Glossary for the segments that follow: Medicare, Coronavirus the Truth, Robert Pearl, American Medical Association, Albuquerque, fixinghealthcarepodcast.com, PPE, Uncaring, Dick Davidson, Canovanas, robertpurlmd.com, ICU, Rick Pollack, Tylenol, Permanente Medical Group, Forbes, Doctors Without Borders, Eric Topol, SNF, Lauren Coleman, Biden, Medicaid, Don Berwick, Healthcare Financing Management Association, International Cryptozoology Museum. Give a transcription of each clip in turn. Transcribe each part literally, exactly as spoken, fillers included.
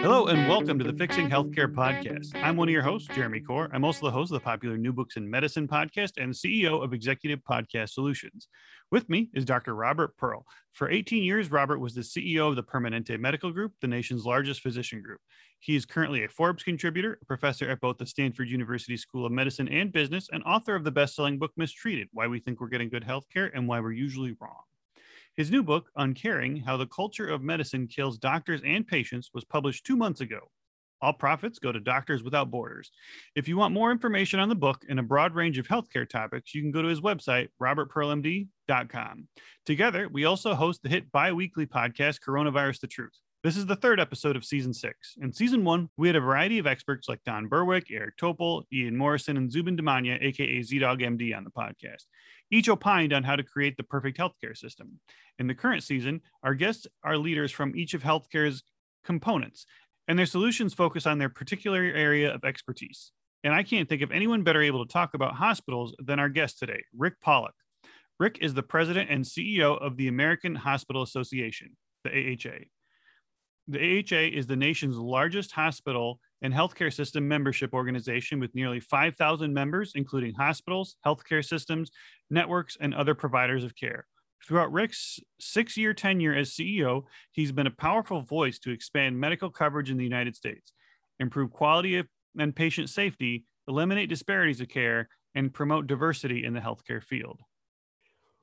Hello and welcome to the Fixing Healthcare Podcast. I'm one of your hosts, Jeremy Corr. I'm also the host of the popular New Books in Medicine podcast and C E O of Executive Podcast Solutions. With me is Doctor Robert Pearl. For eighteen years, Robert was the C E O of the Permanente Medical Group, the nation's largest physician group. He is currently a Forbes contributor, a professor at both the Stanford University School of Medicine and Business, and author of the best-selling book, Mistreated, Why We Think We're Getting Good Healthcare and Why We're Usually Wrong. His new book, Uncaring, How the Culture of Medicine Kills Doctors and Patients, was published two months ago. All profits go to Doctors Without Borders. If you want more information on the book and a broad range of healthcare topics, you can go to his website, robert pearl m d dot com. Together, we also host the hit bi-weekly podcast, Coronavirus the Truth. This is the third episode of season six. In season one, we had a variety of experts like Don Berwick, Eric Topol, Ian Morrison, and Zubin Damania, aka Z Dog M D, on the podcast. Each opined on how to create the perfect healthcare system. In the current season, our guests are leaders from each of healthcare's components, and their solutions focus on their particular area of expertise. And I can't think of anyone better able to talk about hospitals than our guest today, Rick Pollack. Rick is the president and C E O of the American Hospital Association, the A H A. The A H A is the nation's largest hospital and healthcare system membership organization with nearly five thousand members, including hospitals, healthcare systems, networks, and other providers of care. Throughout Rick's six-year tenure as C E O, he's been a powerful voice to expand medical coverage in the United States, improve quality and patient safety, eliminate disparities of care, and promote diversity in the healthcare field.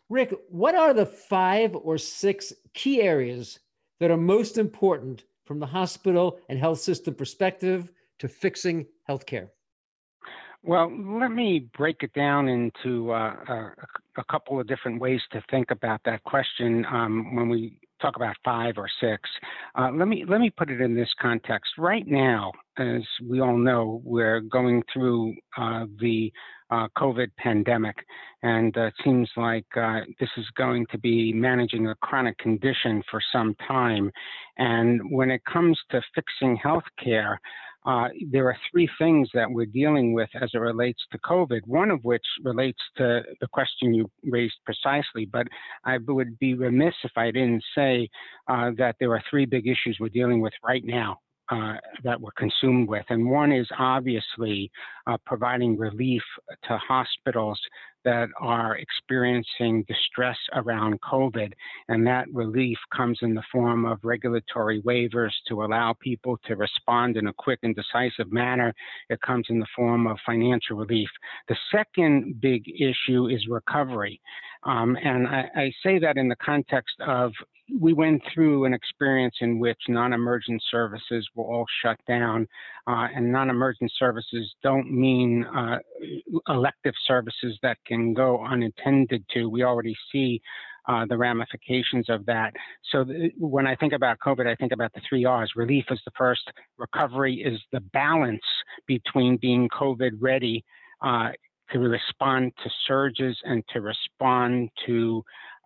Rick, what are the five or six key areas that are most important from the hospital and health system perspective to fixing healthcare? Well, let me break it down into uh, a, a couple of different ways to think about that question um, when we talk about five or six. Uh, let me let me put it in this context. Right now, as we all know, we're going through uh, the uh, COVID pandemic, and uh, it seems like uh, this is going to be managing a chronic condition for some time. And when it comes to fixing healthcare, Uh, there are three things that we're dealing with as it relates to COVID, one of which relates to the question you raised precisely, but I would be remiss if I didn't say uh, that there are three big issues we're dealing with right now uh, that we're consumed with. And one is obviously uh, providing relief to hospitals that are experiencing distress around COVID. And that relief comes in the form of regulatory waivers to allow people to respond in a quick and decisive manner. It comes in the form of financial relief. The second big issue is recovery. Um, and I, I say that in the context of we went through an experience in which non-emergent services were all shut down. Uh, and non-emergent services don't mean uh, elective services that can and go unattended to. We already see uh, the ramifications of that. So th- when I think about COVID, I think about the three R's. Relief is the first. Recovery is the balance between being COVID ready uh, to respond to surges and to respond to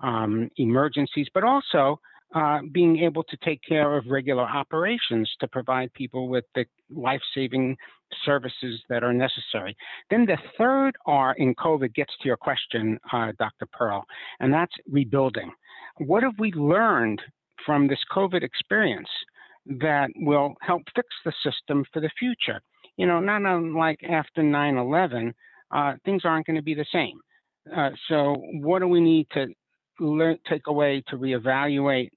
um, emergencies, but also Uh, being able to take care of regular operations to provide people with the life-saving services that are necessary. Then the third R in COVID gets to your question, uh, Doctor Pearl, and that's rebuilding. What have we learned from this COVID experience that will help fix the system for the future? You know, not unlike after nine eleven, uh, things aren't going to be the same. Uh, so what do we need to learn, take away to reevaluate,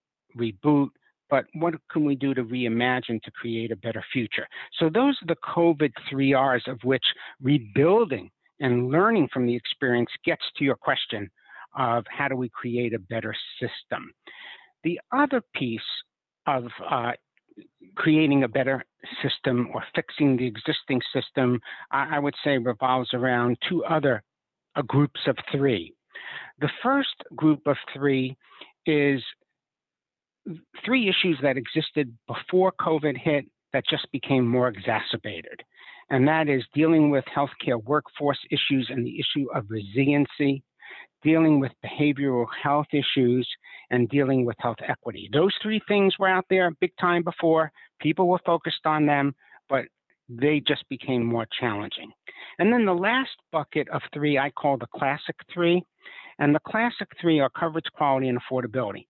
reboot, but what can we do to reimagine to create a better future? So those are the COVID three R's, of which rebuilding and learning from the experience gets to your question of how do we create a better system? The other piece of uh, creating a better system or fixing the existing system, I, I would say revolves around two other uh, groups of three. The first group of three is three issues that existed before COVID hit that just became more exacerbated. And that is dealing with healthcare workforce issues and the issue of resiliency, dealing with behavioral health issues, and dealing with health equity. Those three things were out there big time before. People were focused on them, but they just became more challenging. And then the last bucket of three I call the classic three. And the classic three are coverage, quality, and affordability.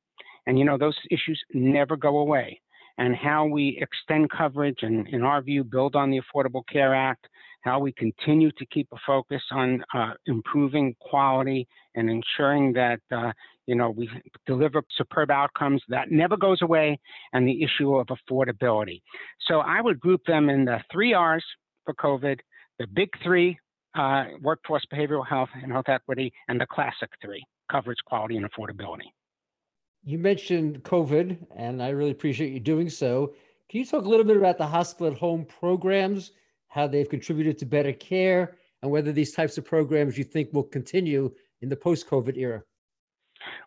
And, you know, those issues never go away. And how we extend coverage and, in our view, build on the Affordable Care Act, how we continue to keep a focus on uh, improving quality and ensuring that, uh, you know, we deliver superb outcomes, that never goes away, and the issue of affordability. So I would group them in the three R's for COVID, the big three, uh, workforce behavioral health and health equity, and the classic three, coverage, quality, and affordability. You mentioned COVID, and I really appreciate you doing so. Can you talk a little bit about the hospital at home programs, how they've contributed to better care, and whether these types of programs you think will continue in the post-COVID era?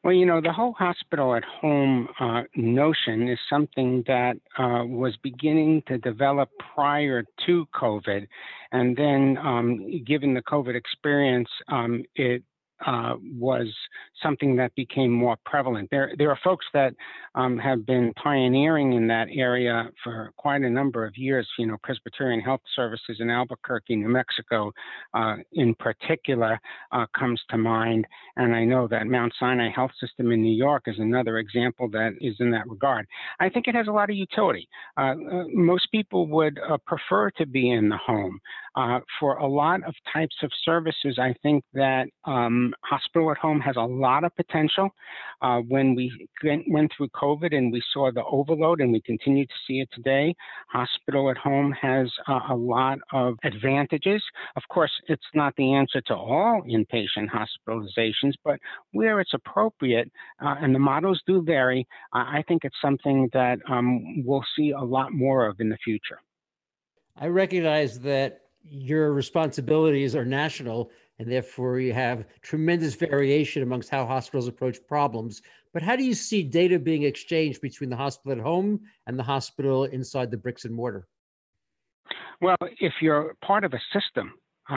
Well, you know, the whole hospital at home uh, notion is something that uh, was beginning to develop prior to COVID. And then um, given the COVID experience, um, it Uh, was something that became more prevalent. There, there are folks that um, have been pioneering in that area for quite a number of years. You know, Presbyterian Health Services in Albuquerque, New Mexico, uh, in particular, uh, comes to mind. And I know that Mount Sinai Health System in New York is another example that is in that regard. I think it has a lot of utility. Uh, most people would uh, prefer to be in the home. Uh, for a lot of types of services, I think that um, hospital at home has a lot of potential. Uh, when we went through COVID and we saw the overload, and we continue to see it today, hospital at home has uh, a lot of advantages. Of course, it's not the answer to all inpatient hospitalizations, but where it's appropriate, uh, and the models do vary, uh, I think it's something that um, we'll see a lot more of in the future. I recognize that your responsibilities are national, and therefore you have tremendous variation amongst how hospitals approach problems. But how do you see data being exchanged between the hospital at home and the hospital inside the bricks and mortar? Well, if you're part of a system,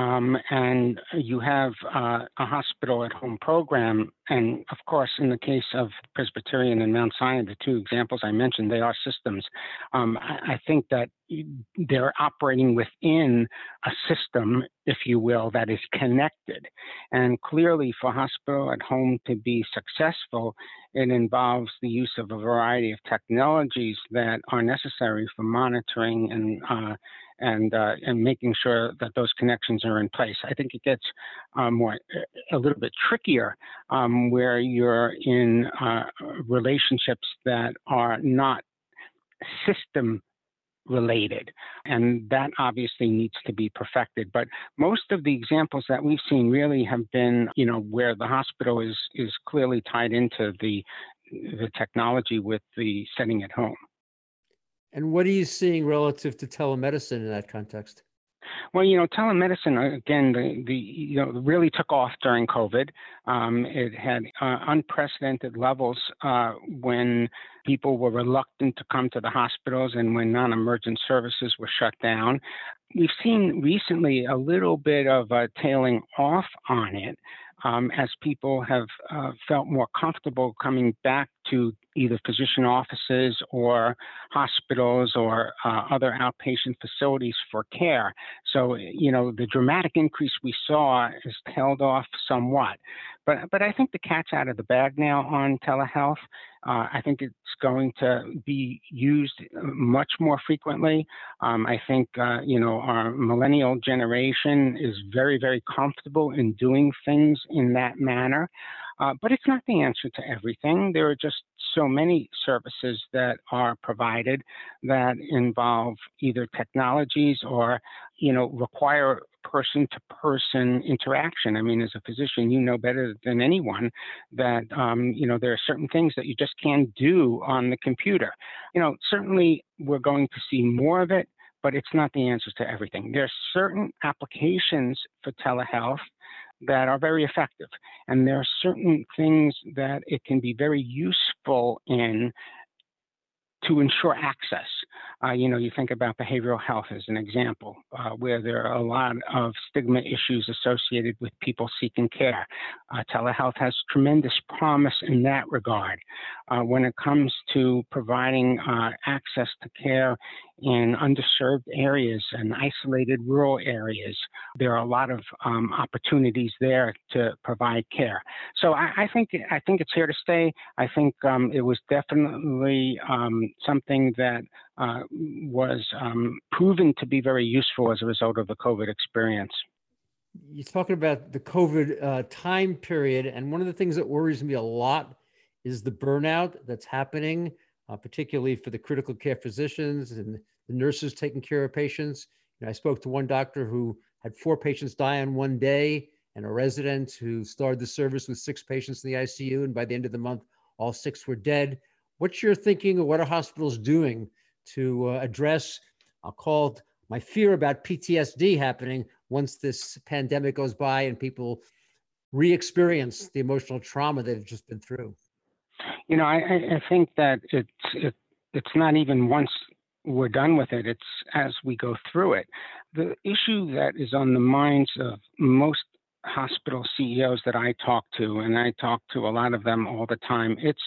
Um, and you have uh, a hospital at home program. And of course, in the case of Presbyterian and Mount Sinai, the two examples I mentioned, they are systems. Um, I, I think that they're operating within a system, if you will, that is connected. And clearly for hospital at home to be successful, it involves the use of a variety of technologies that are necessary for monitoring and uh, And, uh, and making sure that those connections are in place. I think it gets um, more, a little bit trickier um, where you're in uh, relationships that are not system related. And that obviously needs to be perfected. But most of the examples that we've seen really have been, you know, where the hospital is, is clearly tied into the, the technology with the setting at home. And what are you seeing relative to telemedicine in that context? Well, you know, telemedicine, again, the, the you know, really took off during COVID. Um, it had uh, unprecedented levels uh, when people were reluctant to come to the hospitals and when non-emergent services were shut down. We've seen recently a little bit of a tailing off on it um, as people have uh, felt more comfortable coming back to either physician offices or hospitals or uh, other outpatient facilities for care. So, you know, the dramatic increase we saw is held off somewhat. But, but I think the cat's out of the bag now on telehealth. Uh, I think it's going to be used much more frequently. Um, I think, uh, you know, our millennial generation is very, very comfortable in doing things in that manner. Uh, but it's not the answer to everything. There are just so many services that are provided that involve either technologies or, you know, require person-to-person interaction. I mean, as a physician, you know better than anyone that, um, you know, there are certain things that you just can't do on the computer. You know, certainly we're going to see more of it, but it's not the answer to everything. There are certain applications for telehealth that are very effective. And there are certain things that it can be very useful in to ensure access. Uh, you know, you think about behavioral health as an example, uh, where there are a lot of stigma issues associated with people seeking care. Uh, telehealth has tremendous promise in that regard. Uh, when it comes to providing uh, access to care in underserved areas and isolated rural areas, there are a lot of um, opportunities there to provide care. So I, I think I think it's here to stay. I think um, it was definitely um, something that Uh, was um, proven to be very useful as a result of the COVID experience. You're talking about the COVID uh, time period, and one of the things that worries me a lot is the burnout that's happening, uh, particularly for the critical care physicians and the nurses taking care of patients. You know, I spoke to one doctor who had four patients die on one day, and a resident who started the service with six patients in the I C U, and by the end of the month, all six were dead. What's your thinking, or what are hospitals doing to uh, address, I'll call it, my fear about P T S D happening once this pandemic goes by and people re-experience the emotional trauma they've just been through? You know, I, I think that it's, it, it's not even once we're done with it, it's as we go through it. The issue that is on the minds of most hospital C E Os that I talk to, and I talk to a lot of them all the time, it's,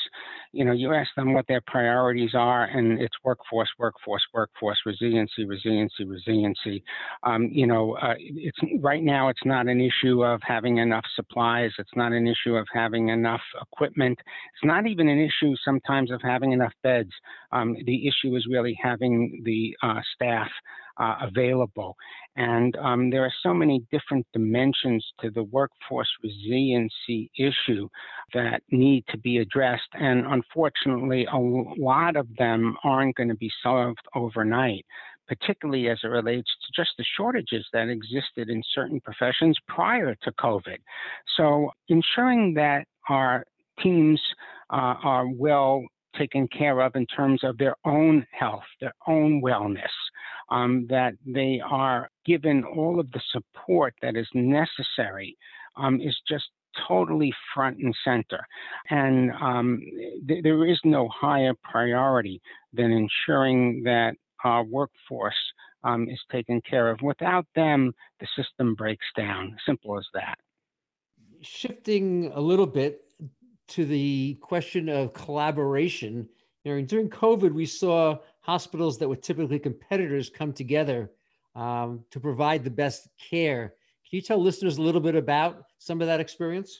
you know, you ask them what their priorities are, and it's workforce, workforce, workforce, resiliency, resiliency, resiliency. Um, you know, uh, it's right now, it's not an issue of having enough supplies. It's not an issue of having enough equipment. It's not even an issue sometimes of having enough beds. Um, the issue is really having the uh, staff Uh, available. And um, there are so many different dimensions to the workforce resiliency issue that need to be addressed. And unfortunately, a lot of them aren't going to be solved overnight, particularly as it relates to just the shortages that existed in certain professions prior to COVID. So ensuring that our teams uh, are well taken care of in terms of their own health, their own wellness, Um, that they are given all of the support that is necessary um, is just totally front and center. And um, th- there is no higher priority than ensuring that our workforce um, is taken care of. Without them, the system breaks down. Simple as that. Shifting a little bit to the question of collaboration, you know, during COVID, we saw hospitals that were typically competitors come together um, to provide the best care. Can you tell listeners a little bit about some of that experience?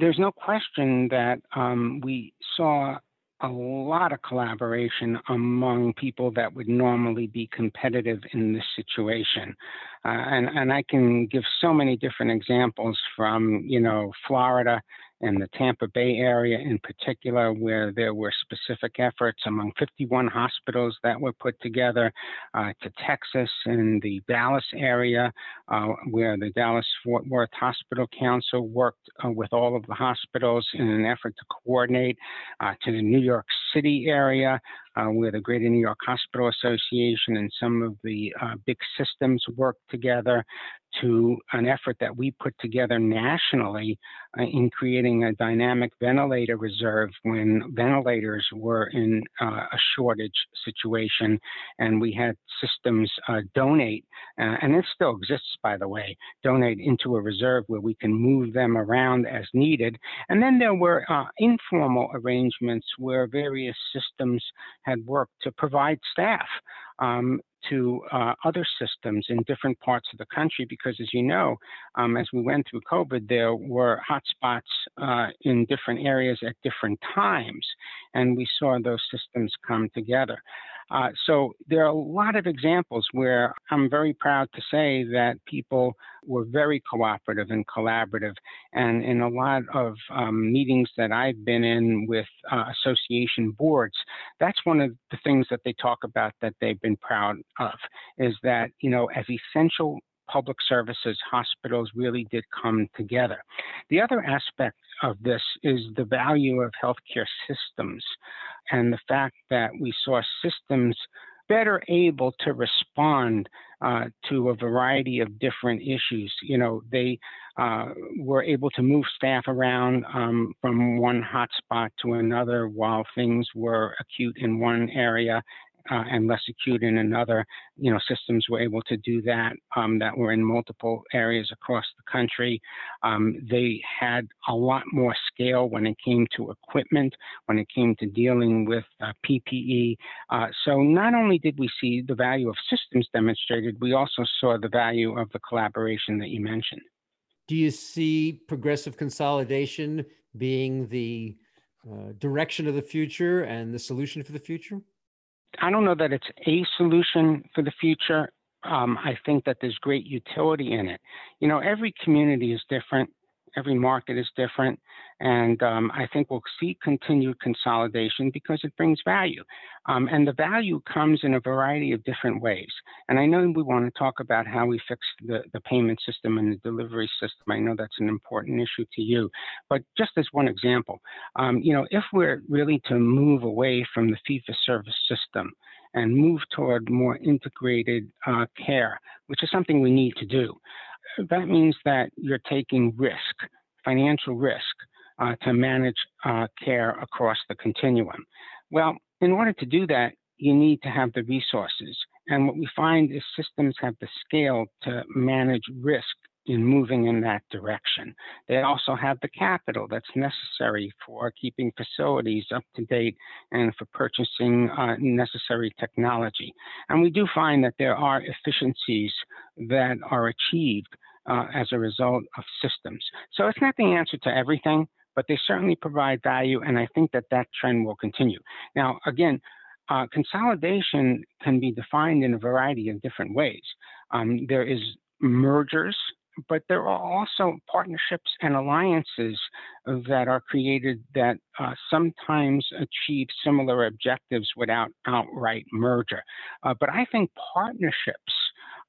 There's no question that um, we saw a lot of collaboration among people that would normally be competitive in this situation. Uh, and, and I can give so many different examples from, you know, Florida and the Tampa Bay area in particular, where there were specific efforts among fifty-one hospitals that were put together, uh, to Texas and the Dallas area, uh, where the Dallas-Fort Worth Hospital Council worked uh, with all of the hospitals in an effort to coordinate, uh, to the New York City area, Uh, where the Greater New York Hospital Association and some of the uh, big systems work together, to an effort that we put together nationally uh, in creating a dynamic ventilator reserve when ventilators were in uh, a shortage situation. And we had systems uh, donate, uh, and it still exists, by the way, donate into a reserve where we can move them around as needed. And then there were uh, informal arrangements where various systems had worked to provide staff um, to uh, other systems in different parts of the country, because as you know, um, as we went through COVID, there were hotspots uh, in different areas at different times, and we saw those systems come together. Uh, so there are a lot of examples where I'm very proud to say that people were very cooperative and collaborative. And in a lot of um, meetings that I've been in with uh, association boards, that's one of the things that they talk about that they've been proud of, is that, you know, as essential public services, hospitals really did come together. The other aspect of this is the value of healthcare systems and the fact that we saw systems better able to respond uh, to a variety of different issues. You know, they uh, were able to move staff around um, from one hotspot to another while things were acute in one area uh, and less acute in another. You know, systems were able to do that, um, that were in multiple areas across the country. Um, they had a lot more scale when it came to equipment, when it came to dealing with uh, P P E. Uh, so not only did we see the value of systems demonstrated, we also saw the value of the collaboration that you mentioned. Do you see progressive consolidation being the uh, direction of the future and the solution for the future? I don't know that it's a solution for the future. Um, I think that there's great utility in it. You know, every community is different. Every market is different. And um, I think we'll see continued consolidation because it brings value. Um, and the value comes in a variety of different ways. And I know we want to talk about how we fix the, the payment system and the delivery system. I know that's an important issue to you. But just as one example, um, you know, if we're really to move away from the fee-for-service system and move toward more integrated uh, care, which is something we need to do, that means that you're taking risk, financial risk, uh, to manage uh, care across the continuum. Well, in order to do that, you need to have the resources. And what we find is systems have the scale to manage risk in moving in that direction. They also have the capital that's necessary for keeping facilities up to date and for purchasing uh, necessary technology. And we do find that there are efficiencies that are achieved uh, as a result of systems. So it's not the answer to everything, but they certainly provide value, and I think that that trend will continue. Now, again, uh, consolidation can be defined in a variety of different ways. Um, there is mergers, but there are also partnerships and alliances that are created that uh, sometimes achieve similar objectives without outright merger. Uh, but I think partnerships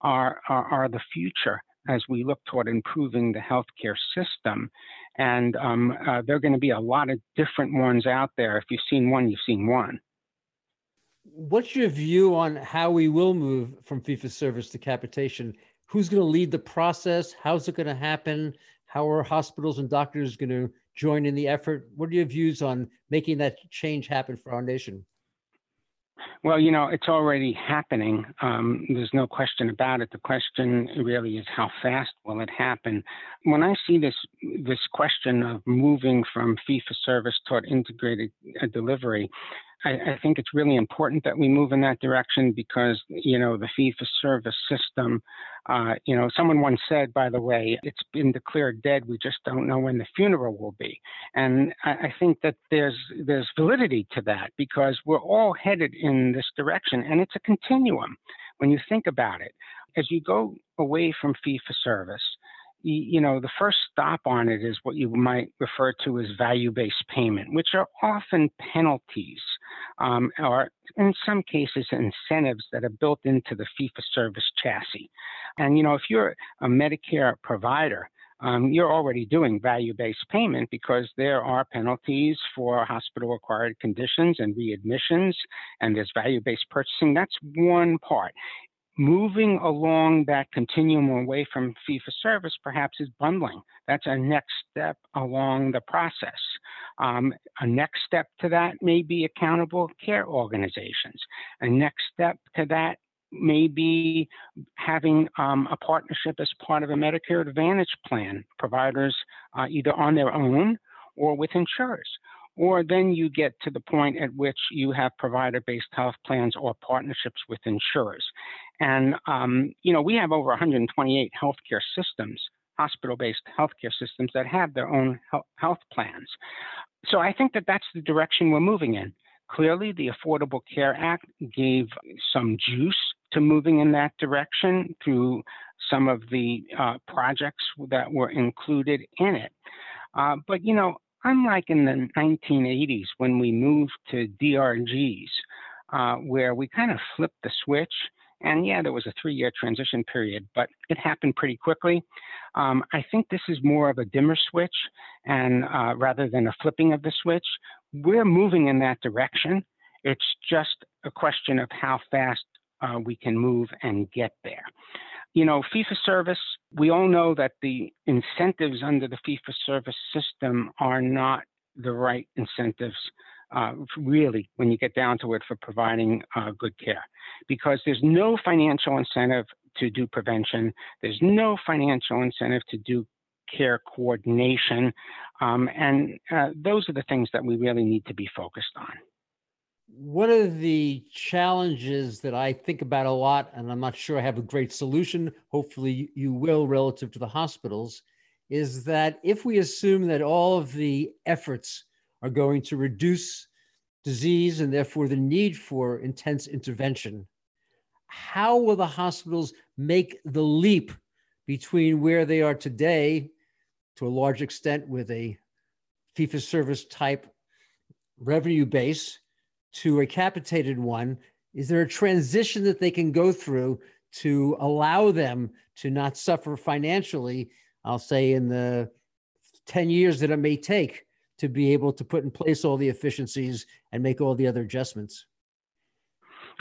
are, are, are the future as we look toward improving the healthcare system. And um, uh, there are going to be a lot of different ones out there. If you've seen one, you've seen one. What's your view on how we will move from fee-for-service to capitation? Who's going to lead the process? How's it going to happen? How are hospitals and doctors going to join in the effort? What are your views on making that change happen for our nation? Well, you know, it's already happening. Um, there's no question about it. The question really is how fast will it happen? When I see this this question of moving from fee-for-service toward integrated uh, delivery, I, I think it's really important that we move in that direction because, you know, the fee-for-service system, uh, you know, someone once said, by the way, it's been declared dead. We just don't know when the funeral will be. And I, I think that there's there's validity to that because we're all headed in this direction. And it's a continuum when you think about it. As you go away from fee-for-service, you know, the first stop on it is what you might refer to as value-based payment, which are often penalties um, or in some cases incentives that are built into the fee-for-service chassis. And, you know, if you're a Medicare provider, Um, you're already doing value-based payment because there are penalties for hospital-acquired conditions and readmissions, and there's value-based purchasing. That's one part. Moving along that continuum away from fee-for-service perhaps is bundling. That's a next step along the process. Um, a next step to that may be accountable care organizations. A next step to that maybe having um, a partnership as part of a Medicare Advantage plan, providers uh, either on their own or with insurers. Or then you get to the point at which you have provider-based health plans or partnerships with insurers. And, um, you know, we have over one hundred twenty-eight healthcare systems, hospital-based healthcare systems that have their own health plans. So I think that that's the direction we're moving in. Clearly, the Affordable Care Act gave some juice to moving in that direction through some of the uh, projects that were included in it. Uh, but, you know, unlike in the nineteen eighties when we moved to D R Gs, uh, where we kind of flipped the switch, and yeah, there was a three-year transition period, but it happened pretty quickly. Um, I think this is more of a dimmer switch, and uh, rather than a flipping of the switch, we're moving in that direction. It's just a question of how fast uh, we can move and get there. You know, fee-for-service, we all know that the incentives under the fee-for-service system are not the right incentives, uh, really, when you get down to it, for providing uh, good care, because there's no financial incentive to do prevention. There's no financial incentive to do care coordination. Um, and uh, those are the things that we really need to be focused on. One of the challenges that I think about a lot, and I'm not sure I have a great solution, hopefully you will, relative to the hospitals, is that if we assume that all of the efforts are going to reduce disease and therefore the need for intense intervention, how will the hospitals make the leap between where they are today, to a large extent with a fee-for-service type revenue base, to a capitated one? Is there a transition that they can go through to allow them to not suffer financially, I'll say, in the ten years that it may take to be able to put in place all the efficiencies and make all the other adjustments?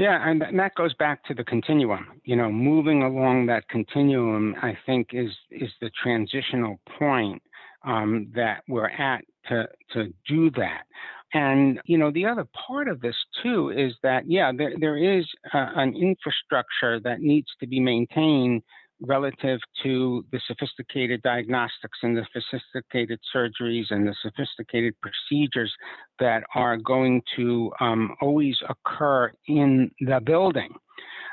Yeah, and that goes back to the continuum. You know, moving along that continuum, I think, is is the transitional point um, that we're at to to do that. And, you know, the other part of this, too, is that, yeah, there, there is uh, an infrastructure that needs to be maintained relative to the sophisticated diagnostics and the sophisticated surgeries and the sophisticated procedures that are going to um, always occur in the building.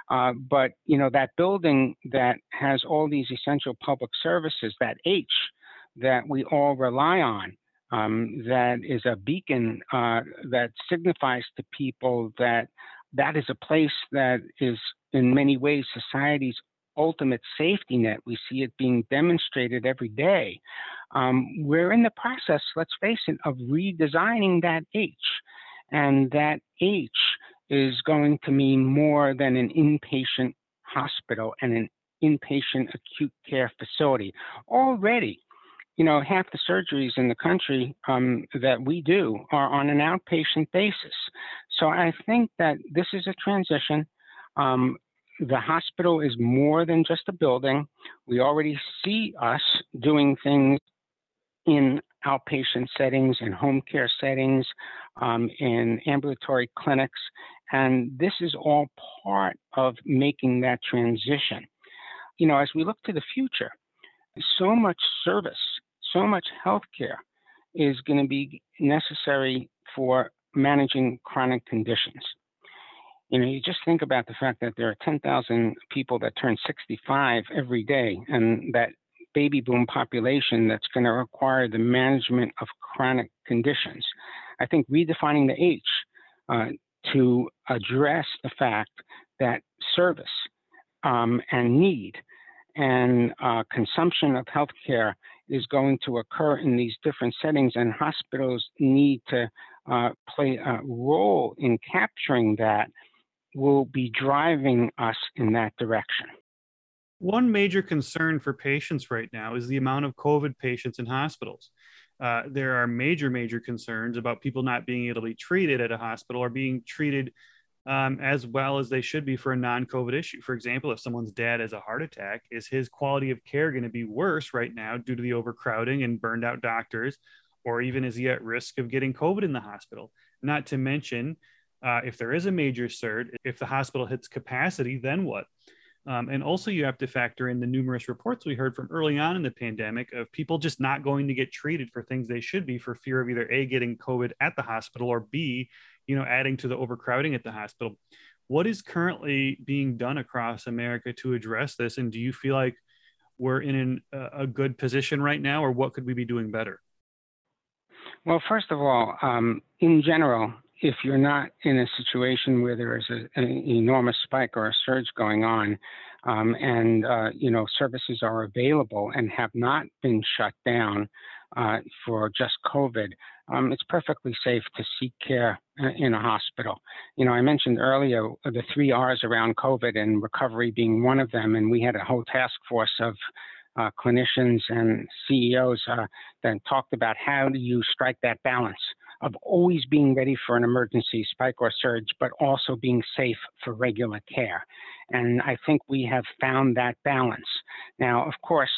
Uh, but, you know, that building that has all these essential public services, that H that we all rely on, um, that is a beacon uh, that signifies to people that that is a place that is in many ways society's ultimate safety net. We see it being demonstrated every day. Um, we're in the process, let's face it, of redesigning that H. And that H is going to mean more than an inpatient hospital and an inpatient acute care facility. Already, you know, half the surgeries in the country um, that we do are on an outpatient basis. So I think that this is a transition. Um, The hospital is more than just a building. We already see us doing things in outpatient settings, in home care settings, um, in ambulatory clinics. And this is all part of making that transition. You know, as we look to the future, so much service, so much healthcare is going to be necessary for managing chronic conditions. You know, you just think about the fact that there are ten thousand people that turn sixty-five every day, and that baby boom population that's going to require the management of chronic conditions. I think redefining the H uh, to address the fact that service um, and need and uh, consumption of healthcare is going to occur in these different settings, and hospitals need to uh, play a role in capturing that, will be driving us in that direction. One major concern for patients right now is the amount of COVID patients in hospitals. Uh, there are major, major concerns about people not being able to be treated at a hospital or being treated um, as well as they should be for a non-COVID issue. For example, if someone's dad has a heart attack, is his quality of care going to be worse right now due to the overcrowding and burned out doctors? Or even is he at risk of getting COVID in the hospital? Not to mention, Uh, if there is a major surge, if the hospital hits capacity, then what? Um, and also you have to factor in the numerous reports we heard from early on in the pandemic of people just not going to get treated for things they should be for fear of either A, getting COVID at the hospital, or B, you know, adding to the overcrowding at the hospital. What is currently being done across America to address this? And do you feel like we're in an, a good position right now, or what could we be doing better? Well, first of all, um, in general, if you're not in a situation where there is a, an enormous spike or a surge going on, um, and uh, you know, services are available and have not been shut down uh, for just COVID, um, it's perfectly safe to seek care in a hospital. You know, I mentioned earlier the three R's around COVID, and recovery being one of them, and we had a whole task force of Uh, clinicians and C E Os uh, then talked about how do you strike that balance of always being ready for an emergency spike or surge, but also being safe for regular care. And I think we have found that balance. Now, of course,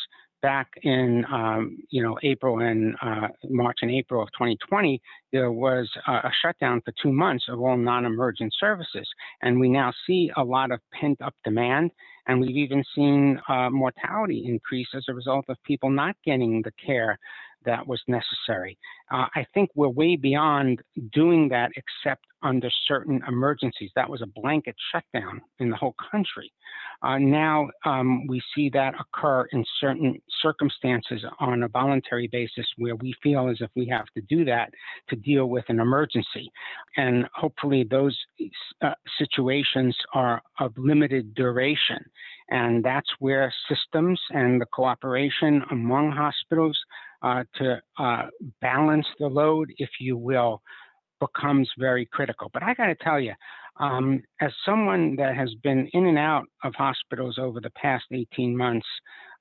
back in um, you know April and uh, March and April of twenty twenty, there was a shutdown for two months of all non-emergent services, and we now see a lot of pent-up demand, and we've even seen uh, mortality increase as a result of people not getting the care that was necessary. Uh, I think we're way beyond doing that, except under certain emergencies. That was a blanket shutdown in the whole country. Uh, now um, we see that occur in certain circumstances on a voluntary basis where we feel as if we have to do that to deal with an emergency. And hopefully those uh, situations are of limited duration. And that's where systems and the cooperation among hospitals Uh, to uh, balance the load, if you will, becomes very critical. But I got to tell you, um, as someone that has been in and out of hospitals over the past eighteen months,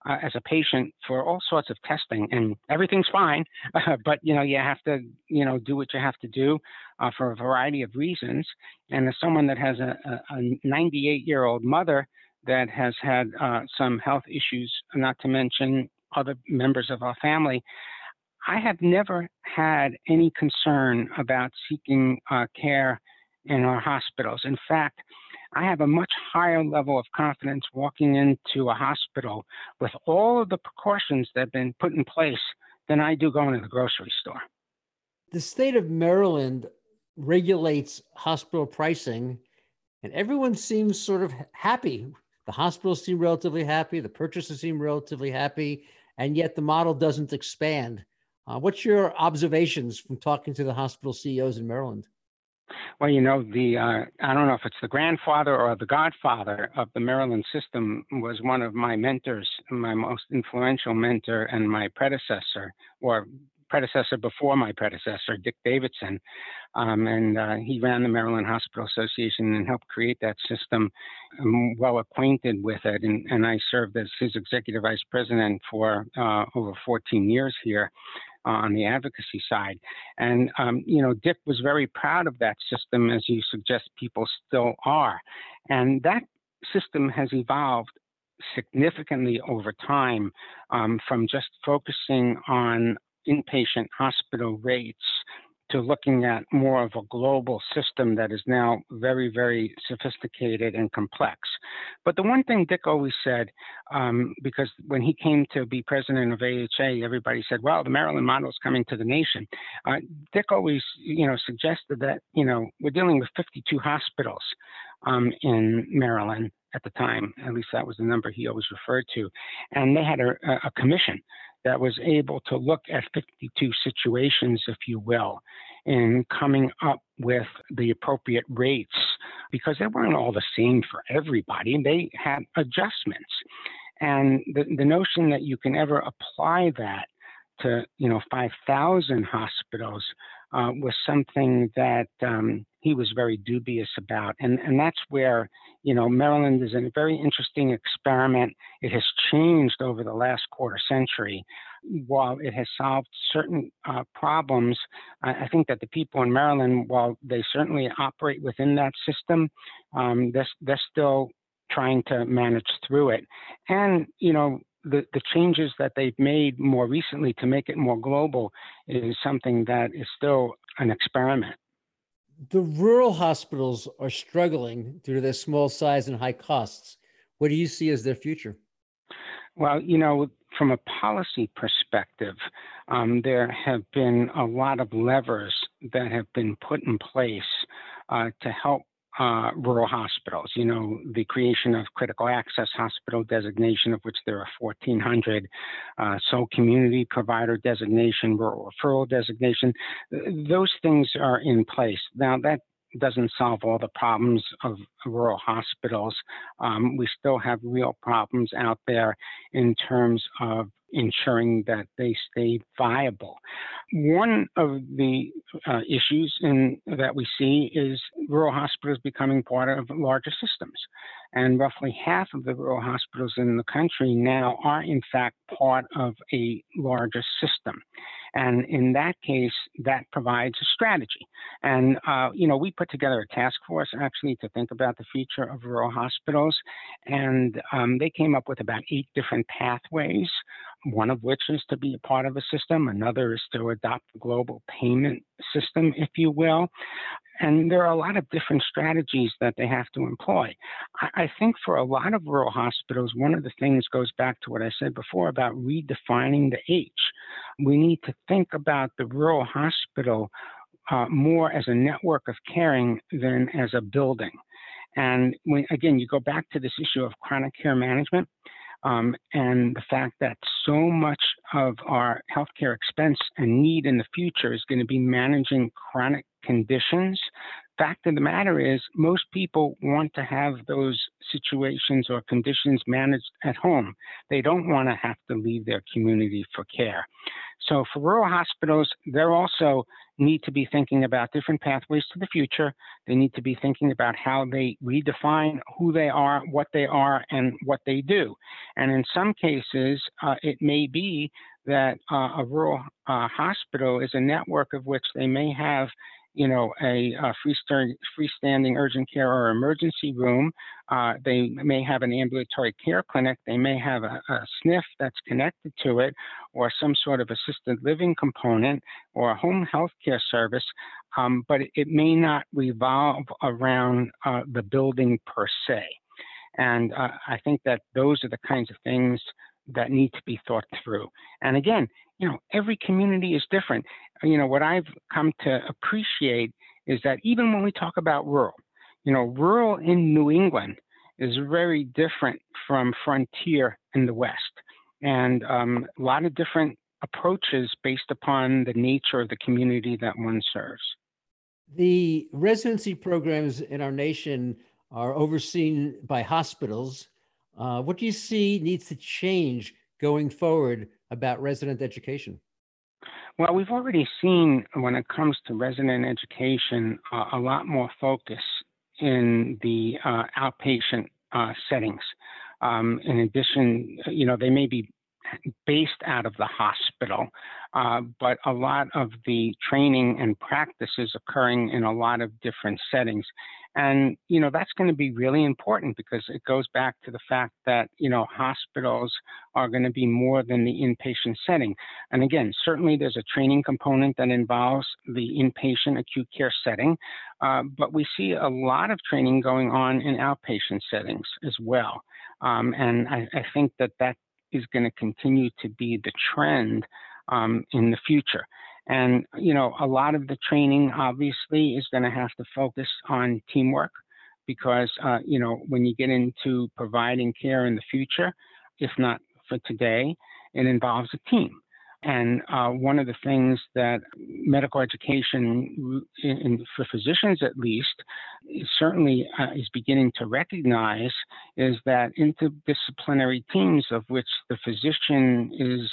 uh, as a patient for all sorts of testing, and everything's fine, uh, but you know you have to you know do what you have to do uh, for a variety of reasons. And as someone that has a, a, a ninety-eight-year-old mother that has had uh, some health issues, not to mention other members of our family, I have never had any concern about seeking uh, care in our hospitals. In fact, I have a much higher level of confidence walking into a hospital with all of the precautions that have been put in place than I do going to the grocery store. The state of Maryland regulates hospital pricing, and everyone seems sort of happy. The hospitals seem relatively happy. The purchasers seem relatively happy. And yet the model doesn't expand. Uh, what's your observations from talking to the hospital C E Os in Maryland? Well, you know, the uh, I don't know if it's the grandfather or the godfather of the Maryland system was one of my mentors, my most influential mentor, and my predecessor, or predecessor before my predecessor, Dick Davidson. Um, and uh, he ran the Maryland Hospital Association and helped create that system. I'm well acquainted with it. And, and I served as his executive vice president for uh, over fourteen years here uh, on the advocacy side. And, um, you know, Dick was very proud of that system, as you suggest people still are. And that system has evolved significantly over time um, from just focusing on inpatient hospital rates to looking at more of a global system that is now very, very sophisticated and complex. But the one thing Dick always said, um, because when he came to be president of A H A, everybody said, well, the Maryland model is coming to the nation. Uh, Dick always, you know, suggested that, you know, we're dealing with fifty-two hospitals um, in Maryland at the time. At least that was the number he always referred to. And they had a, a commission that was able to look at fifty-two situations, if you will, in coming up with the appropriate rates, because they weren't all the same for everybody, and they had adjustments. And the, the notion that you can ever apply that to, you know, five thousand hospitals uh, was something that um, he was very dubious about. And, and that's where, you know, Maryland is a very interesting experiment. It has changed over the last quarter century. While it has solved certain uh, problems, I, I think that the people in Maryland, while they certainly operate within that system, um, they're, they're still trying to manage through it. And, you know, The, the changes that they've made more recently to make it more global is something that is still an experiment. The rural hospitals are struggling due to their small size and high costs. What do you see as their future? Well, you know, from a policy perspective, um, there have been a lot of levers that have been put in place uh, to help Uh, rural hospitals, you know, the creation of critical access hospital designation, of which there are fourteen hundred, uh, sole community provider designation, rural referral designation. Those things are in place. Now, that doesn't solve all the problems of rural hospitals. Um, we still have real problems out there in terms of ensuring that they stay viable. One of the uh, issues in, that we see is rural hospitals becoming part of larger systems. And roughly half of the rural hospitals in the country now are in fact part of a larger system. And in that case, that provides a strategy. And, uh, you know, we put together a task force actually to think about the future of rural hospitals. And um, they came up with about eight different pathways, one of which is to be a part of a system. Another is to adopt a global payment system, if you will. And there are a lot of different strategies that they have to employ. I think for a lot of rural hospitals, one of the things goes back to what I said before about redefining the H. We need to think about the rural hospital uh, more as a network of caring than as a building. And when, again, you go back to this issue of chronic care management. Um, and the fact that so much of our healthcare expense and need in the future is going to be managing chronic conditions. Fact of the matter is, most people want to have those situations or conditions managed at home. They don't want to have to leave their community for care. So for rural hospitals, they also need to be thinking about different pathways to the future. They need to be thinking about how they redefine who they are, what they are, and what they do. And in some cases, uh, it may be that uh, a rural uh, hospital is a network of which they may have you know, a, a freestanding, freestanding urgent care or emergency room. Uh, they may have an ambulatory care clinic. They may have a, a S N F that's connected to it, or some sort of assisted living component, or a home health care service, um, but it, it may not revolve around uh, the building per se. And uh, I think that those are the kinds of things that need to be thought through. And again, you know, every community is different. You know, what I've come to appreciate is that even when we talk about rural, you know, rural in New England is very different from frontier in the West. And um, a lot of different approaches based upon the nature of the community that one serves. The residency programs in our nation are overseen by hospitals. Uh, what do you see needs to change going forward about resident education? Well, we've already seen when it comes to resident education, uh, a lot more focus in the uh, outpatient uh, settings. Um, in addition, you know, they may be based out of the hospital, uh, but a lot of the training and practices occurring in a lot of different settings. And, you know, that's going to be really important because it goes back to the fact that, you know, hospitals are going to be more than the inpatient setting. And again, certainly there's a training component that involves the inpatient acute care setting, uh, but we see a lot of training going on in outpatient settings as well. Um, and I, I think that that is going to continue to be the trend um, in the future. And, you know, a lot of the training, obviously, is going to have to focus on teamwork because, uh, you know, when you get into providing care in the future, if not for today, it involves a team. And uh, one of the things that medical education, in, in, for physicians at least, is certainly uh, is beginning to recognize is that interdisciplinary teams of which the physician is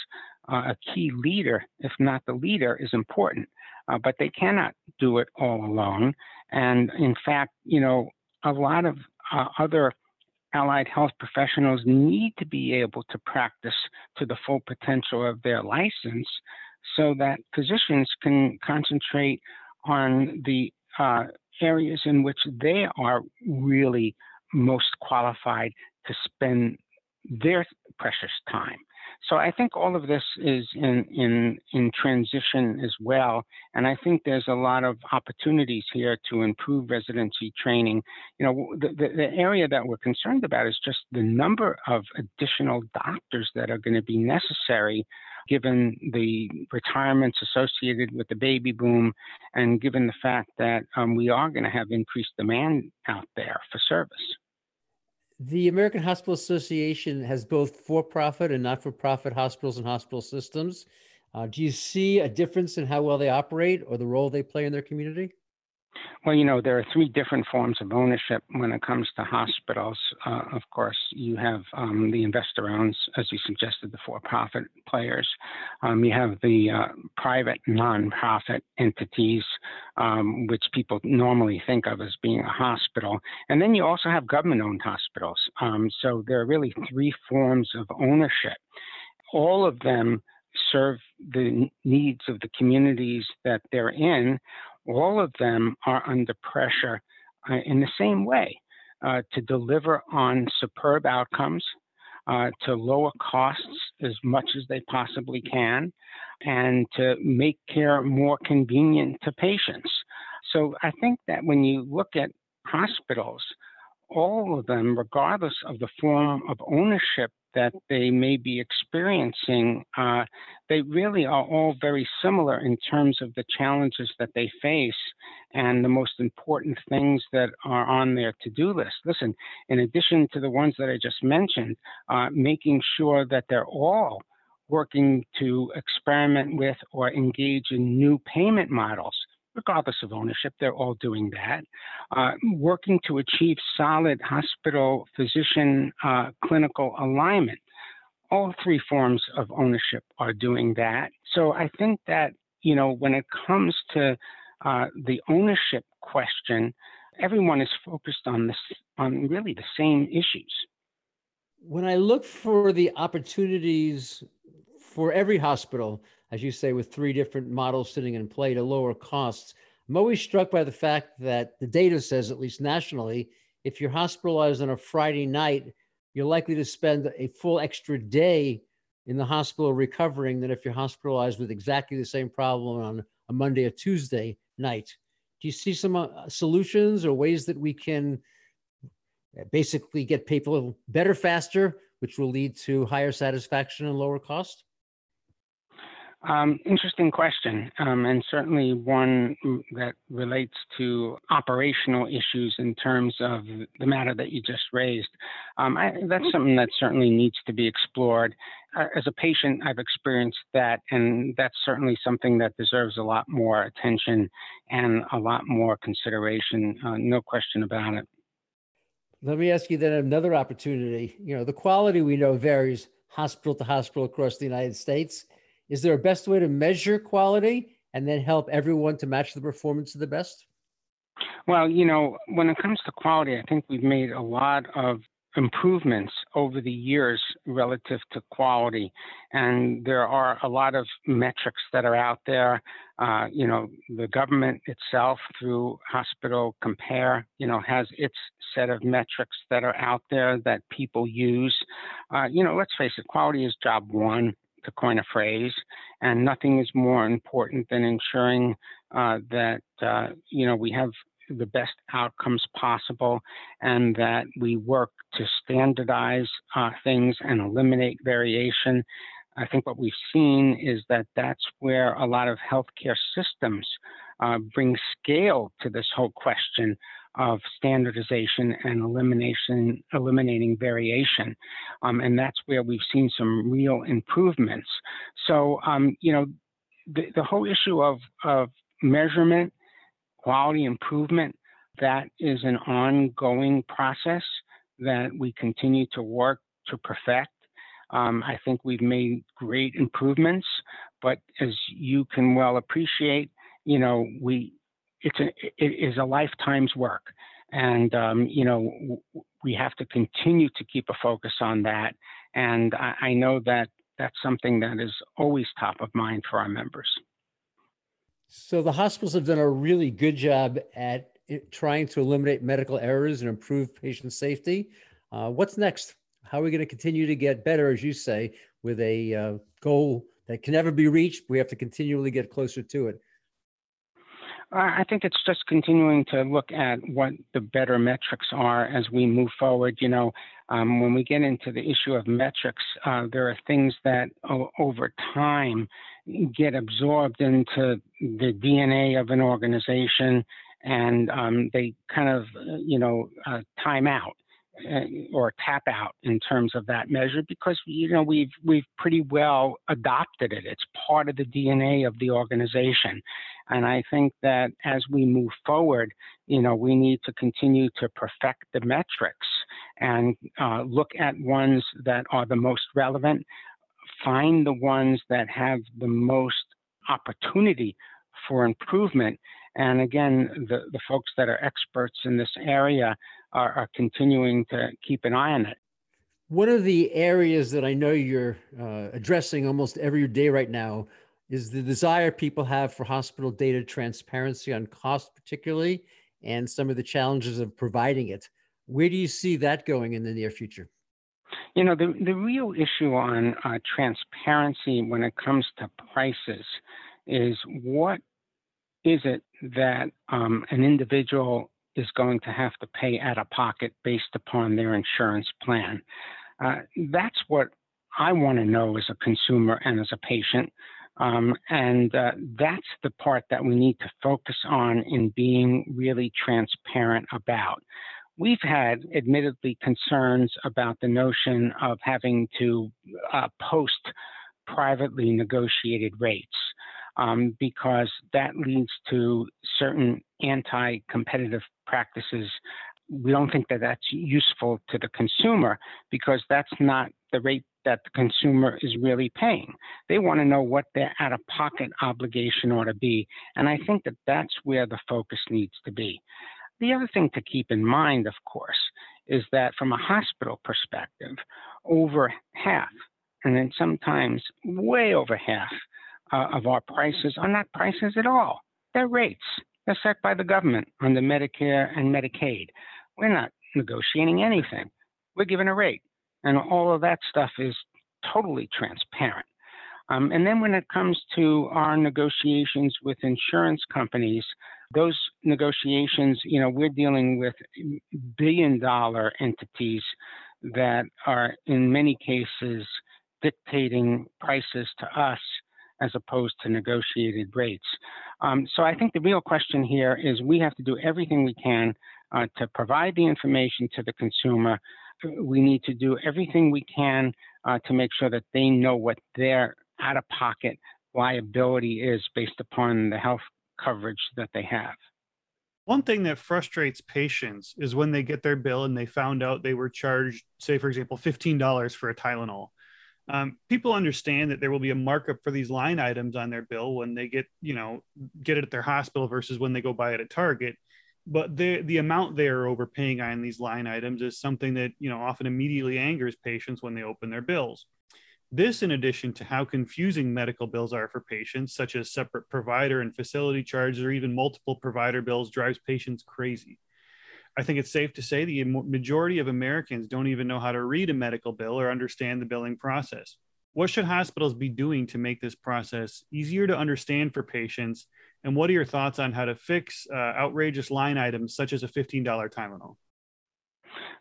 Uh, a key leader, if not the leader, is important, uh, but they cannot do it all alone. And in fact, you know, a lot of uh, other allied health professionals need to be able to practice to the full potential of their license so that physicians can concentrate on the uh, areas in which they are really most qualified to spend their precious time. So I think all of this is in, in, in transition as well. And I think there's a lot of opportunities here to improve residency training. You know, the, the, the area that we're concerned about is just the number of additional doctors that are going to be necessary given the retirements associated with the baby boom and given the fact that um, we are going to have increased demand out there for service. The American Hospital Association has both for-profit and not-for-profit hospitals and hospital systems. Uh, do you see a difference in how well they operate or the role they play in their community? Well, you know, there are three different forms of ownership when it comes to hospitals. Uh, of course, you have um, the investor-owned, as you suggested, the for-profit players. Um, you have the uh, private non-profit entities, um, which people normally think of as being a hospital. And then you also have government-owned hospitals. Um, so there are really three forms of ownership. All of them serve the needs of the communities that they're in, all of them are under pressure uh, in the same way uh, to deliver on superb outcomes, uh, to lower costs as much as they possibly can, and to make care more convenient to patients. So I think that when you look at hospitals, all of them, regardless of the form of ownership that they may be experiencing, uh, they really are all very similar in terms of the challenges that they face and the most important things that are on their to-do list. Listen, in addition to the ones that I just mentioned, uh, making sure that they're all working to experiment with or engage in new payment models, regardless of ownership, they're all doing that, uh, working to achieve solid hospital-physician uh, clinical alignment. All three forms of ownership are doing that. So I think that, you know, when it comes to uh, the ownership question, everyone is focused on this, on really the same issues. When I look for the opportunities for every hospital, as you say, with three different models sitting in play to lower costs, I'm always struck by the fact that the data says, at least nationally, if you're hospitalized on a Friday night, you're likely to spend a full extra day in the hospital recovering than if you're hospitalized with exactly the same problem on a Monday or Tuesday night. Do you see some uh, solutions or ways that we can basically get people better faster, which will lead to higher satisfaction and lower cost? Um, interesting question, um, and certainly one that relates to operational issues in terms of the matter that you just raised. Um, I, that's something that certainly needs to be explored. Uh, as a patient, I've experienced that, and that's certainly something that deserves a lot more attention and a lot more consideration, uh, no question about it. Let me ask you then another opportunity. You know, the quality we know varies hospital to hospital across the United States. Is there a best way to measure quality and then help everyone to match the performance of the best? Well, you know, when it comes to quality, I think we've made a lot of improvements over the years relative to quality. And there are a lot of metrics that are out there. Uh, you know, the government itself through Hospital Compare, you know, has its set of metrics that are out there that people use. Uh, you know, let's face it, quality is job one, to coin a phrase, and nothing is more important than ensuring uh, that, uh, you know, we have the best outcomes possible and that we work to standardize uh, things and eliminate variation. I think what we've seen is that that's where a lot of healthcare systems uh, bring scale to this whole question of standardization and elimination, eliminating variation. Um, and that's where we've seen some real improvements. So, um, you know, the, the whole issue of, of measurement, quality improvement, that is an ongoing process that we continue to work to perfect. Um, I think we've made great improvements, but as you can well appreciate, you know, we It's a, it is a lifetime's work. And, um, you know, w- we have to continue to keep a focus on that. And I, I know that that's something that is always top of mind for our members. So the hospitals have done a really good job at it, trying to eliminate medical errors and improve patient safety. Uh, what's next? How are we going to continue to get better, as you say, with a uh, goal that can never be reached? We have to continually get closer to it. I think it's just continuing to look at what the better metrics are as we move forward. You know, um, when we get into the issue of metrics, uh, there are things that o- over time get absorbed into the D N A of an organization, and um, they kind of, you know, uh, time out or tap out in terms of that measure because, you know, we've we've pretty well adopted it. It's part of the D N A of the organization. And I think that as we move forward, you know, we need to continue to perfect the metrics and uh, look at ones that are the most relevant, find the ones that have the most opportunity for improvement. And again, the, the folks that are experts in this area are, are continuing to keep an eye on it. One of the areas that I know you're uh, addressing almost every day right now is the desire people have for hospital data transparency on cost particularly, and some of the challenges of providing it. Where do you see that going in the near future? You know, the, the real issue on uh, transparency when it comes to prices is what is it that um, an individual is going to have to pay out of pocket based upon their insurance plan. Uh, that's what I want to know as a consumer and as a patient. Um, and uh, that's the part that we need to focus on in being really transparent about. We've had, admittedly, concerns about the notion of having to uh, post privately negotiated rates. Um, because that leads to certain anti-competitive practices. We don't think that that's useful to the consumer because that's not the rate that the consumer is really paying. They want to know what their out-of-pocket obligation ought to be, and I think that that's where the focus needs to be. The other thing to keep in mind, of course, is that from a hospital perspective, over half, and then sometimes way over half, Uh, of our prices are not prices at all. They're rates. They're set by the government under Medicare and Medicaid. We're not negotiating anything. We're given a rate. And all of that stuff is totally transparent. Um, and then when it comes to our negotiations with insurance companies, those negotiations, you know, we're dealing with billion-dollar entities that are in many cases dictating prices to us as opposed to negotiated rates. Um, so I think the real question here is we have to do everything we can uh, to provide the information to the consumer. We need to do everything we can uh, to make sure that they know what their out-of-pocket liability is based upon the health coverage that they have. One thing that frustrates patients is when they get their bill and they found out they were charged, say, for example, fifteen dollars for a Tylenol. Um, people understand that there will be a markup for these line items on their bill when they get, you know, get it at their hospital versus when they go buy it at Target. But the the amount they are overpaying on these line items is something that, you know, often immediately angers patients when they open their bills. This, in addition to how confusing medical bills are for patients, such as separate provider and facility charges or even multiple provider bills, drives patients crazy. I think it's safe to say the majority of Americans don't even know how to read a medical bill or understand the billing process. What should hospitals be doing to make this process easier to understand for patients? And what are your thoughts on how to fix uh, outrageous line items such as a fifteen dollar Tylenol?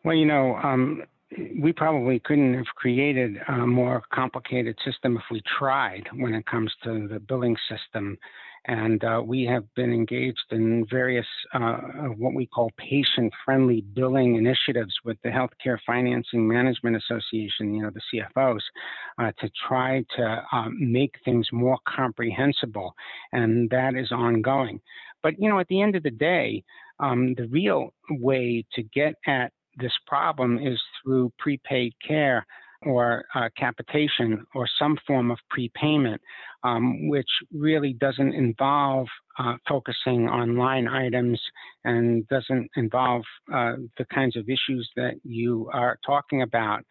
Well, you know, um, we probably couldn't have created a more complicated system if we tried when it comes to the billing system. And uh, we have been engaged in various uh, what we call patient-friendly billing initiatives with the Healthcare Financing Management Association, you know, the C F Os, uh, to try to um, make things more comprehensible. And that is ongoing. But, you know, at the end of the day, um, the real way to get at this problem is through prepaid care or uh, capitation or some form of prepayment, um, which really doesn't involve uh, focusing on line items and doesn't involve uh, the kinds of issues that you are talking about,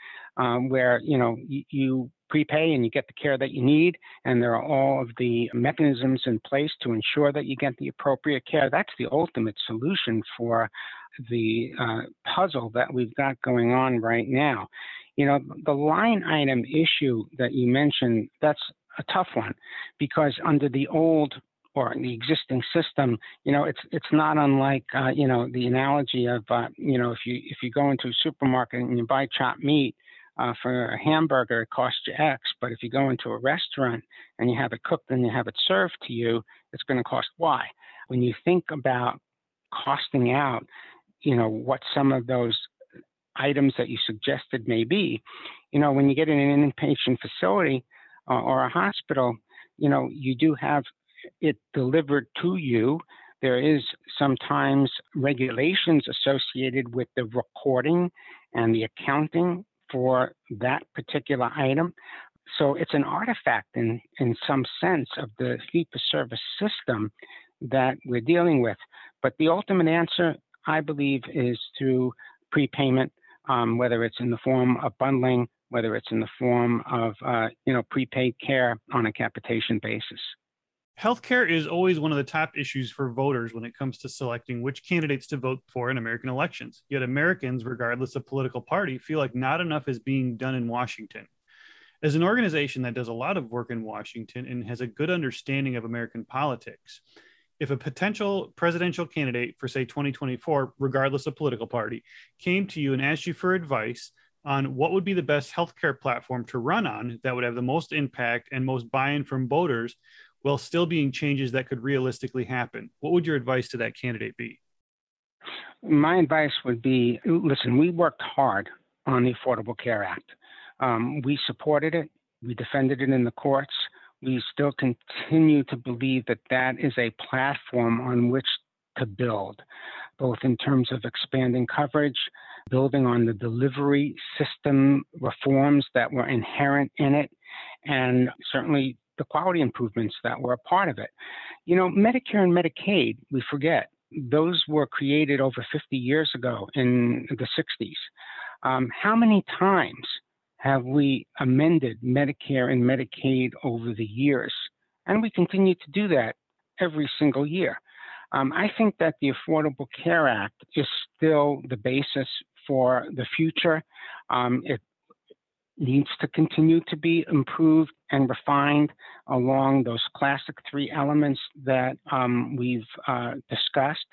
um, where, you know, y- you prepay and you get the care that you need, and there are all of the mechanisms in place to ensure that you get the appropriate care. That's the ultimate solution for the uh, puzzle that we've got going on right now. You know, the line item issue that you mentioned, that's a tough one because under the old or the existing system, you know, it's it's not unlike, uh, you know, the analogy of, uh, you know, if you if you go into a supermarket and you buy chopped meat uh, for a hamburger, it costs you X. But if you go into a restaurant and you have it cooked and you have it served to you, it's going to cost Y. When you think about costing out, you know, what some of those items that you suggested may be, you know, when you get in an inpatient facility uh, or a hospital, you know, you do have it delivered to you. There is sometimes regulations associated with the recording and the accounting for that particular item. So it's an artifact in, in some sense of the fee-for-service system that we're dealing with. But the ultimate answer, I believe, is through prepayment um, whether it's in the form of bundling, whether it's in the form of uh, you know prepaid care on a capitation basis. Healthcare is always one of the top issues for voters when it comes to selecting which candidates to vote for in American elections. Yet Americans, regardless of political party, feel like not enough is being done in Washington. As an organization that does a lot of work in Washington and has a good understanding of American politics, if a potential presidential candidate for, say, twenty twenty-four, regardless of political party, came to you and asked you for advice on what would be the best healthcare platform to run on that would have the most impact and most buy-in from voters, while still being changes that could realistically happen, what would your advice to that candidate be? My advice would be, listen, we worked hard on the Affordable Care Act. Um, we supported it. We defended it in the courts. We still continue to believe that that is a platform on which to build, both in terms of expanding coverage, building on the delivery system reforms that were inherent in it, and certainly the quality improvements that were a part of it. You know, Medicare and Medicaid, we forget, those were created over fifty years ago in the sixties. Um, how many times have we amended Medicare and Medicaid over the years? And we continue to do that every single year. Um, I think that the Affordable Care Act is still the basis for the future. Um, it needs to continue to be improved and refined along those classic three elements that um, we've uh, discussed.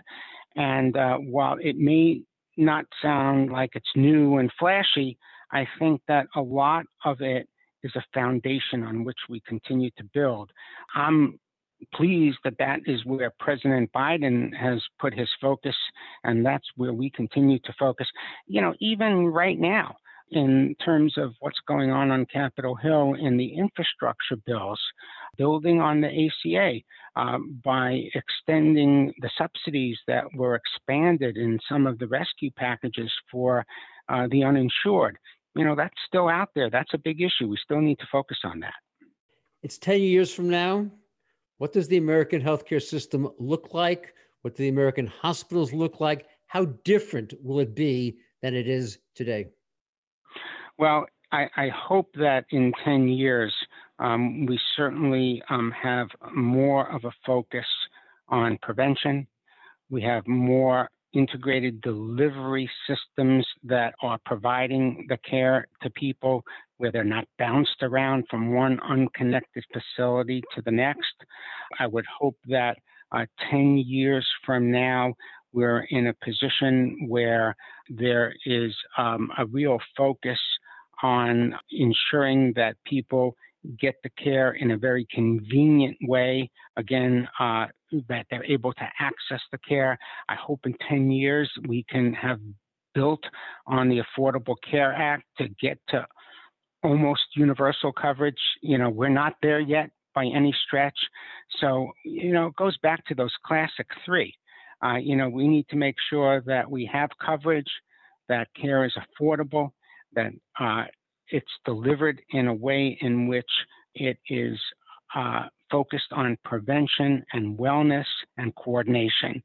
And uh, while it may not sound like it's new and flashy, I think that a lot of it is a foundation on which we continue to build. I'm pleased that that is where President Biden has put his focus, and that's where we continue to focus. You know, even right now, in terms of what's going on on Capitol Hill in the infrastructure bills, building on the A C A um, by extending the subsidies that were expanded in some of the rescue packages for uh, the uninsured. You know, that's still out there. That's a big issue. We still need to focus on that. It's ten years from now. What does the American healthcare system look like? What do the American hospitals look like? How different will it be than it is today? Well, I, I hope that in ten years, um, we certainly um, have more of a focus on prevention. We have more integrated delivery systems that are providing the care to people where they're not bounced around from one unconnected facility to the next. I would hope that uh, ten years from now, we're in a position where there is um, a real focus on ensuring that people get the care in a very convenient way, again, uh, that they're able to access the care. I hope in ten years we can have built on the Affordable Care Act to get to almost universal coverage. You know, we're not there yet by any stretch. So, you know, it goes back to those classic three. Uh, you know, we need to make sure that we have coverage, that care is affordable, that uh, it's delivered in a way in which it is uh, focused on prevention and wellness and coordination.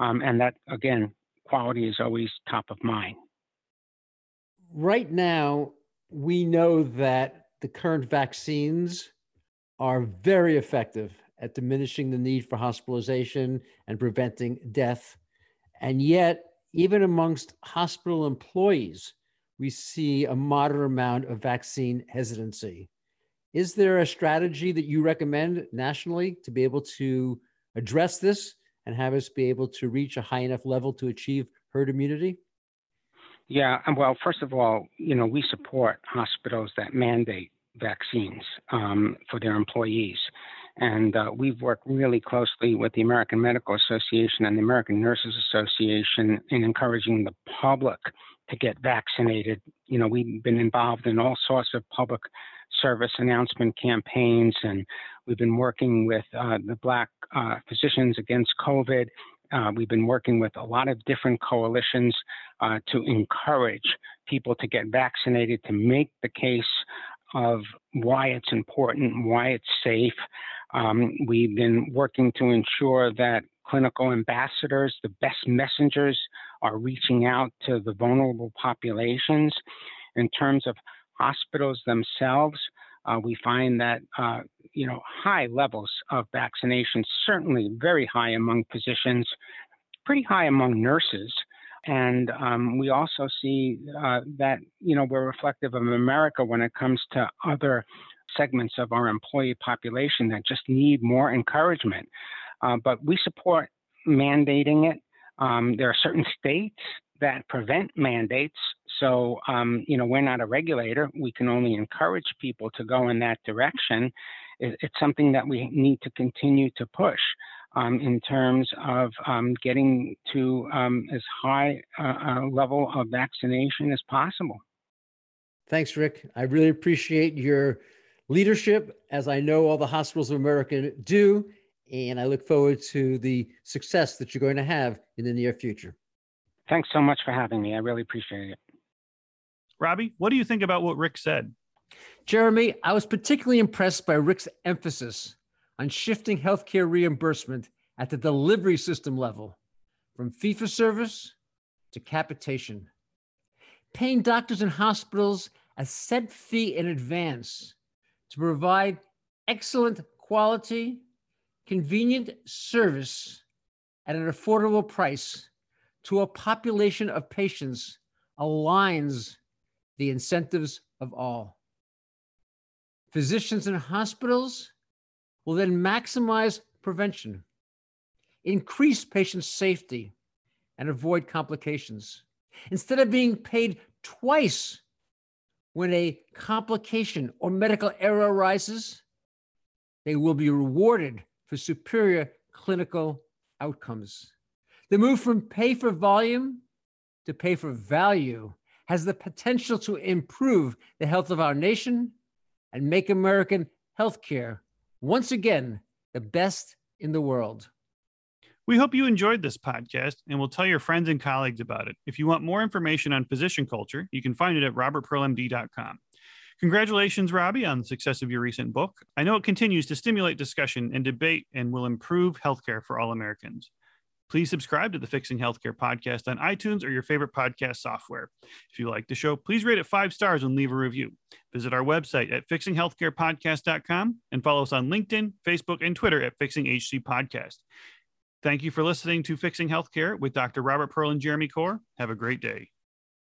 Um, and that, again, quality is always top of mind. Right now, we know that the current vaccines are very effective at diminishing the need for hospitalization and preventing death. And yet, even amongst hospital employees, we see a moderate amount of vaccine hesitancy. Is there a strategy that you recommend nationally to be able to address this and have us be able to reach a high enough level to achieve herd immunity? Yeah, well, first of all, you know, we support hospitals that mandate vaccines um, for their employees. And uh, we've worked really closely with the American Medical Association and the American Nurses Association in encouraging the public to get vaccinated. You know, we've been involved in all sorts of public service announcement campaigns, and we've been working with uh, the Black uh, Physicians Against COVID. Uh, we've been working with a lot of different coalitions uh, to encourage people to get vaccinated, to make the case of why it's important, why it's safe. Um, we've been working to ensure that clinical ambassadors, the best messengers are reaching out to the vulnerable populations. In terms of hospitals themselves, uh, we find that, uh, you know, high levels of vaccination, certainly very high among physicians, pretty high among nurses. And um, we also see uh, that, you know, we're reflective of America when it comes to other segments of our employee population that just need more encouragement. Uh, but we support mandating it. Um, there are certain states that prevent mandates. So, um, you know, we're not a regulator. We can only encourage people to go in that direction. It, it's something that we need to continue to push um, in terms of um, getting to um, as high a, a level of vaccination as possible. Thanks, Rick. I really appreciate your leadership, as I know all the hospitals of America do, and I look forward to the success that you're going to have in the near future. Thanks so much for having me. I really appreciate it. Robbie, what do you think about what Rick said? Jeremy, I was particularly impressed by Rick's emphasis on shifting healthcare reimbursement at the delivery system level, from fee-for-service to capitation. Paying doctors and hospitals a set fee in advance to provide excellent quality, convenient service at an affordable price to a population of patients aligns the incentives of all. Physicians and hospitals will then maximize prevention, increase patient safety, and avoid complications. Instead of being paid twice when a complication or medical error arises, they will be rewarded for superior clinical outcomes. The move from pay for volume to pay for value has the potential to improve the health of our nation and make American healthcare once again the best in the world. We hope you enjoyed this podcast and will tell your friends and colleagues about it. If you want more information on physician culture, you can find it at robert pearl m d dot com. Congratulations, Robbie, on the success of your recent book. I know it continues to stimulate discussion and debate and will improve healthcare for all Americans. Please subscribe to the Fixing Healthcare podcast on iTunes or your favorite podcast software. If you like the show, please rate it five stars and leave a review. Visit our website at fixing healthcare podcast dot com and follow us on LinkedIn, Facebook, and Twitter at Fixing H C Podcast. Thank you for listening to Fixing Healthcare with Doctor Robert Pearl and Jeremy Corr. Have a great day.